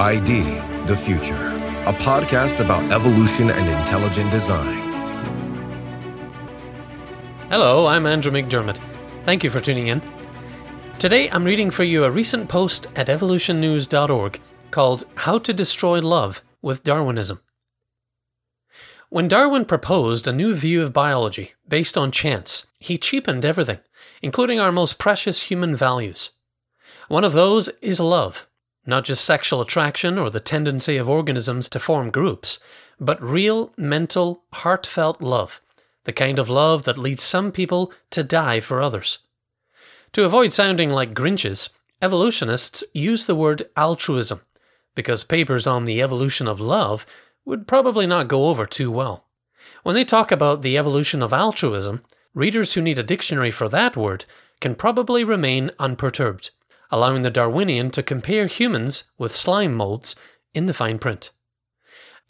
ID the Future, a podcast about evolution and intelligent design. Hello, I'm Andrew McDermott. Thank you for tuning in. Today I'm reading for you a recent post at evolutionnews.org called How to Destroy Love with Darwinism. When Darwin proposed a new view of biology based on chance, he cheapened everything, including our most precious human values. One of those is love, not just sexual attraction or the tendency of organisms to form groups, but real, mental, heartfelt love, the kind of love that leads some people to die for others. To avoid sounding like Grinches, evolutionists use the word altruism, because papers on the evolution of love would probably not go over too well. When they talk about the evolution of altruism, readers who need a dictionary for that word can probably remain unperturbed, allowing the Darwinian to compare humans with slime molds in the fine print.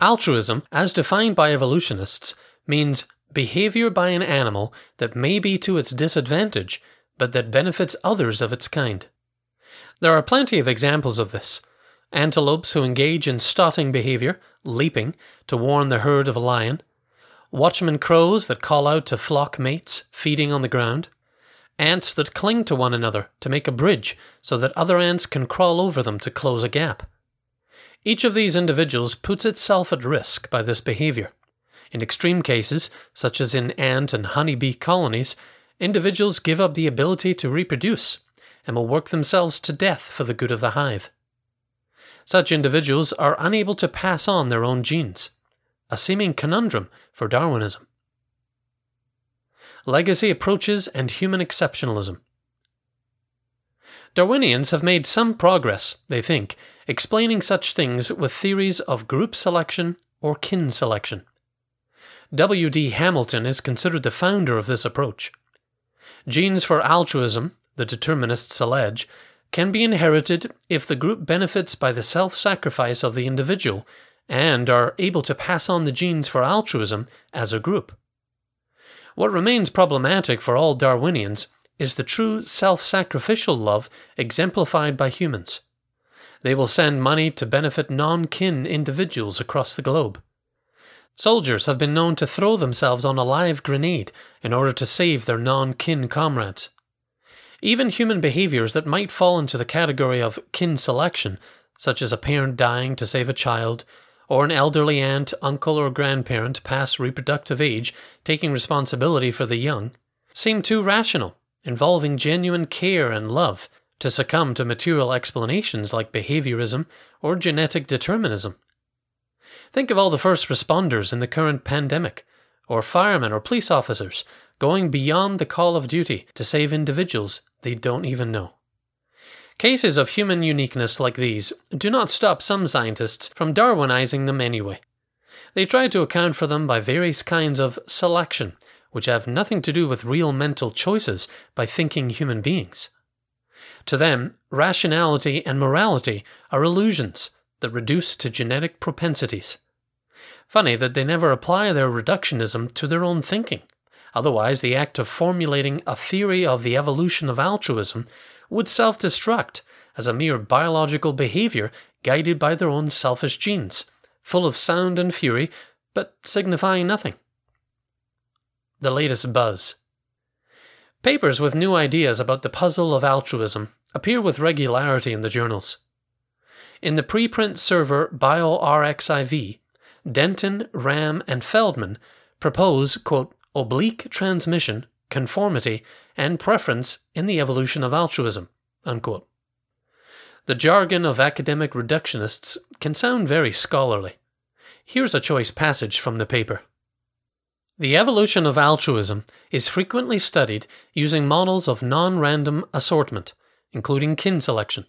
Altruism, as defined by evolutionists, means behavior by an animal that may be to its disadvantage, but that benefits others of its kind. There are plenty of examples of this. Antelopes who engage in strutting behavior, leaping, to warn the herd of a lion. Watchman crows that call out to flock mates, feeding on the ground. Ants that cling to one another to make a bridge so that other ants can crawl over them to close a gap. Each of these individuals puts itself at risk by this behavior. In extreme cases, such as in ant and honeybee colonies, individuals give up the ability to reproduce and will work themselves to death for the good of the hive. Such individuals are unable to pass on their own genes, a seeming conundrum for Darwinism. Legacy approaches and human exceptionalism. Darwinians have made some progress, they think, explaining such things with theories of group selection or kin selection. W.D. Hamilton is considered the founder of this approach. Genes for altruism, the determinists allege, can be inherited if the group benefits by the self-sacrifice of the individual and are able to pass on the genes for altruism as a group. What remains problematic for all Darwinians is the true self-sacrificial love exemplified by humans. They will send money to benefit non-kin individuals across the globe. Soldiers have been known to throw themselves on a live grenade in order to save their non-kin comrades. Even human behaviors that might fall into the category of kin selection, such as a parent dying to save a child, or an elderly aunt, uncle, or grandparent past reproductive age taking responsibility for the young, seem too rational, involving genuine care and love, to succumb to material explanations like behaviorism or genetic determinism. Think of all the first responders in the current pandemic, or firemen or police officers, going beyond the call of duty to save individuals they don't even know. Cases of human uniqueness like these do not stop some scientists from Darwinizing them anyway. They try to account for them by various kinds of selection, which have nothing to do with real mental choices by thinking human beings. To them, rationality and morality are illusions that reduce to genetic propensities. Funny that they never apply their reductionism to their own thinking. Otherwise, the act of formulating a theory of the evolution of altruism would self-destruct as a mere biological behavior guided by their own selfish genes, full of sound and fury, but signifying nothing. The latest buzz. Papers with new ideas about the puzzle of altruism appear with regularity in the journals. In the preprint server BioRxiv, Denton, Ram, and Feldman propose, quote, oblique transmission, conformity, and preference in the evolution of altruism, unquote. The jargon of academic reductionists can sound very scholarly. Here's a choice passage from the paper. The evolution of altruism is frequently studied using models of non-random assortment, including kin selection.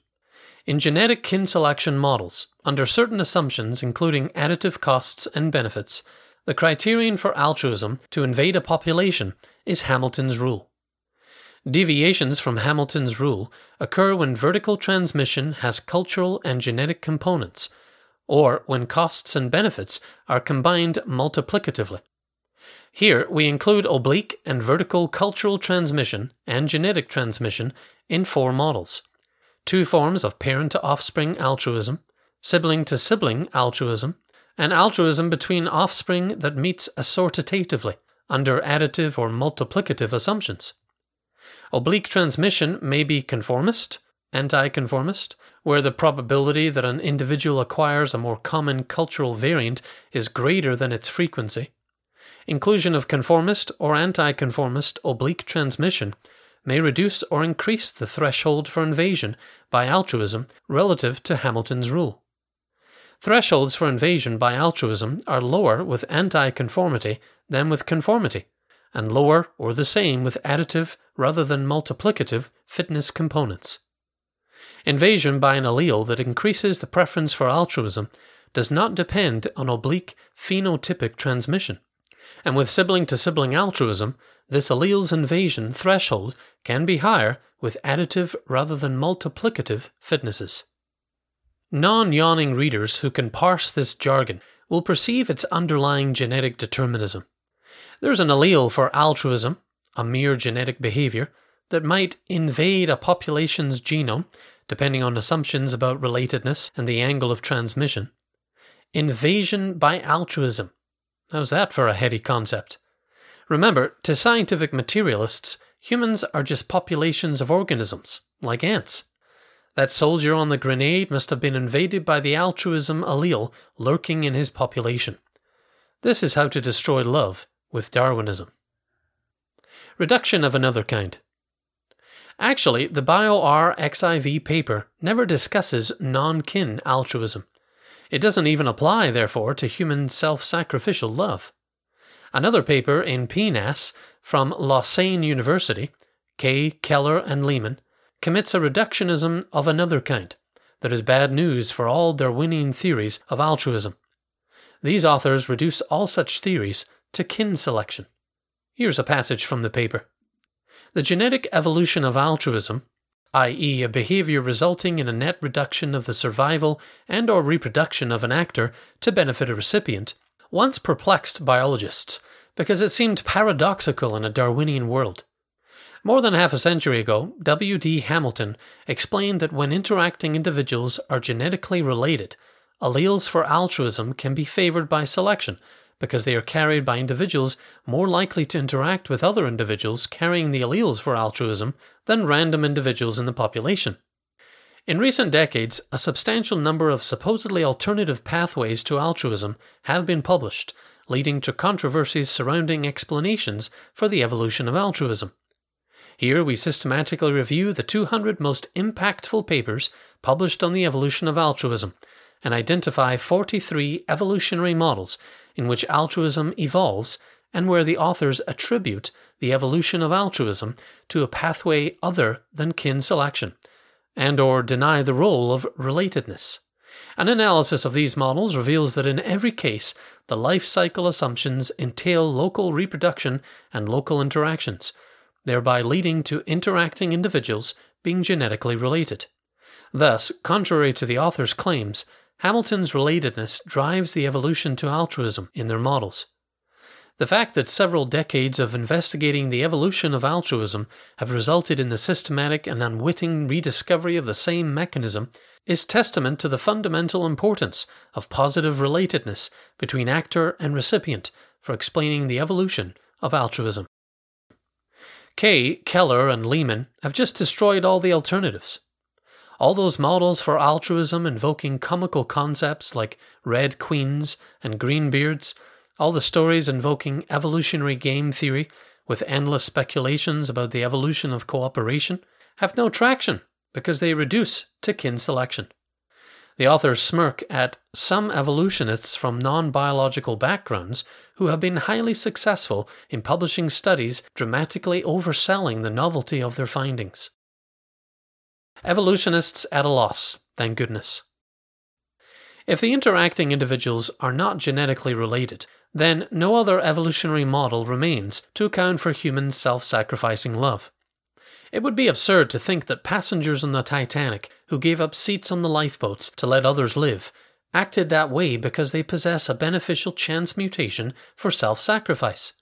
In genetic kin selection models, under certain assumptions including additive costs and benefits, the criterion for altruism to invade a population is Hamilton's rule. Deviations from Hamilton's rule occur when vertical transmission has cultural and genetic components, or when costs and benefits are combined multiplicatively. Here we include oblique and vertical cultural transmission and genetic transmission in four models: two forms of parent-to-offspring altruism, sibling-to-sibling altruism, and altruism between offspring that meets assortatively, under additive or multiplicative assumptions. Oblique transmission may be conformist, anti-conformist, where the probability that an individual acquires a more common cultural variant is greater than its frequency. Inclusion of conformist or anti-conformist oblique transmission may reduce or increase the threshold for invasion by altruism relative to Hamilton's rule. Thresholds for invasion by altruism are lower with anti-conformity than with conformity, and lower or the same with additive rather than multiplicative fitness components. Invasion by an allele that increases the preference for altruism does not depend on oblique phenotypic transmission, and with sibling-to-sibling altruism, this allele's invasion threshold can be higher with additive rather than multiplicative fitnesses. Non-yawning readers who can parse this jargon will perceive its underlying genetic determinism. There's an allele for altruism, a mere genetic behavior, that might invade a population's genome, depending on assumptions about relatedness and the angle of transmission. Invasion by altruism. How's that for a heady concept? Remember, to scientific materialists, humans are just populations of organisms, like ants. That soldier on the grenade must have been invaded by the altruism allele lurking in his population. This is how to destroy love with Darwinism. Reduction of another kind. Actually, the BioRxiv paper never discusses non-kin altruism. It doesn't even apply, therefore, to human self-sacrificial love. Another paper in PNAS from Lausanne University, K. Keller and Lehman, commits a reductionism of another kind that is bad news for all Darwinian theories of altruism. These authors reduce all such theories to kin selection. Here's a passage from the paper. The genetic evolution of altruism, i.e. a behavior resulting in a net reduction of the survival and or reproduction of an actor to benefit a recipient, once perplexed biologists because it seemed paradoxical in a Darwinian world. More than half a century ago, W.D. Hamilton explained that when interacting individuals are genetically related, alleles for altruism can be favored by selection because they are carried by individuals more likely to interact with other individuals carrying the alleles for altruism than random individuals in the population. In recent decades, a substantial number of supposedly alternative pathways to altruism have been published, leading to controversies surrounding explanations for the evolution of altruism. Here we systematically review the 200 most impactful papers published on the evolution of altruism, and identify 43 evolutionary models in which altruism evolves and where the authors attribute the evolution of altruism to a pathway other than kin selection, and or deny the role of relatedness. An analysis of these models reveals that in every case, the life cycle assumptions entail local reproduction and local interactions, thereby leading to interacting individuals being genetically related. Thus, contrary to the author's claims, Hamilton's relatedness drives the evolution to altruism in their models. The fact that several decades of investigating the evolution of altruism have resulted in the systematic and unwitting rediscovery of the same mechanism is testament to the fundamental importance of positive relatedness between actor and recipient for explaining the evolution of altruism. K. Keller and Lehman have just destroyed all the alternatives. All those models for altruism invoking comical concepts like red queens and greenbeards, all the stories invoking evolutionary game theory with endless speculations about the evolution of cooperation, have no traction because they reduce to kin selection. The authors smirk at some evolutionists from non-biological backgrounds who have been highly successful in publishing studies dramatically overselling the novelty of their findings. Evolutionists at a loss, thank goodness. If the interacting individuals are not genetically related, then no other evolutionary model remains to account for human self-sacrificing love. It would be absurd to think that passengers on the Titanic who gave up seats on the lifeboats to let others live acted that way because they possess a beneficial chance mutation for self-sacrifice.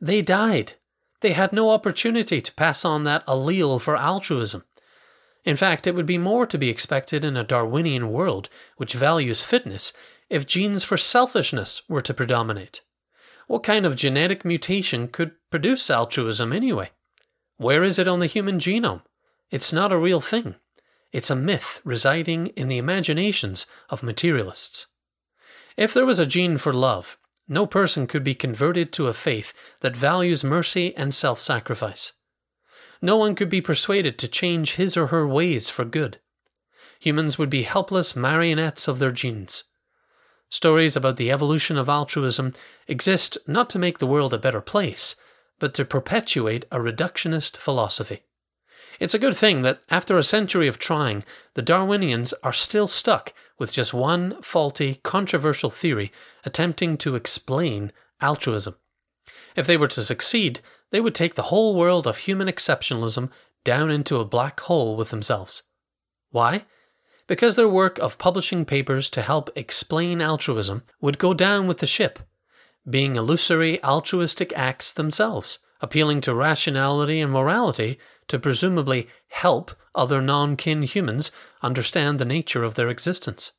They died. They had no opportunity to pass on that allele for altruism. In fact, it would be more to be expected in a Darwinian world which values fitness if genes for selfishness were to predominate. What kind of genetic mutation could produce altruism anyway? Where is it on the human genome? It's not a real thing. It's a myth residing in the imaginations of materialists. If there was a gene for love, no person could be converted to a faith that values mercy and self-sacrifice. No one could be persuaded to change his or her ways for good. Humans would be helpless marionettes of their genes. Stories about the evolution of altruism exist not to make the world a better place, but to perpetuate a reductionist philosophy. It's a good thing that after a century of trying, the Darwinians are still stuck with just one faulty, controversial theory attempting to explain altruism. If they were to succeed, they would take the whole world of human exceptionalism down into a black hole with themselves. Why? Because their work of publishing papers to help explain altruism would go down with the ship, being illusory altruistic acts themselves, appealing to rationality and morality to presumably help other non-kin humans understand the nature of their existence.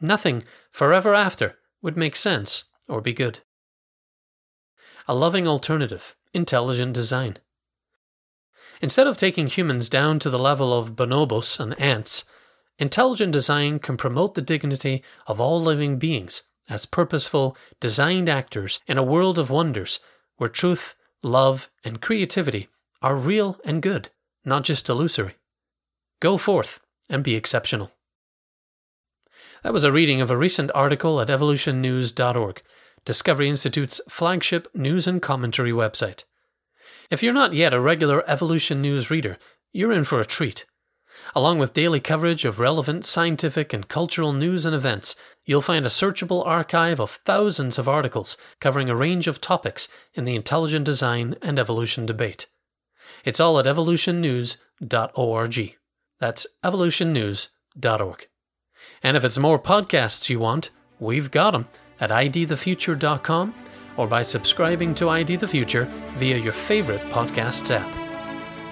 Nothing forever after would make sense or be good. A loving alternative, intelligent design. Instead of taking humans down to the level of bonobos and ants, intelligent design can promote the dignity of all living beings as purposeful, designed actors in a world of wonders where truth, love, and creativity are real and good, not just illusory. Go forth and be exceptional. That was a reading of a recent article at evolutionnews.org, Discovery Institute's flagship news and commentary website. If you're not yet a regular Evolution News reader, you're in for a treat. Along with daily coverage of relevant scientific and cultural news and events, you'll find a searchable archive of thousands of articles covering a range of topics in the intelligent design and evolution debate. It's all at evolutionnews.org. That's evolutionnews.org. And if it's more podcasts you want, we've got them at idthefuture.com or by subscribing to ID the Future via your favorite podcasts app.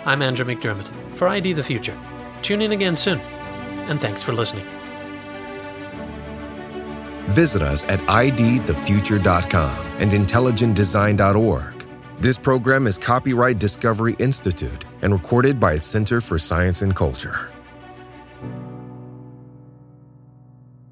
I'm Andrew McDermott for ID the Future. Tune in again soon, and thanks for listening. Visit us at idthefuture.com and intelligentdesign.org. This program is copyright Discovery Institute and recorded by its Center for Science and Culture.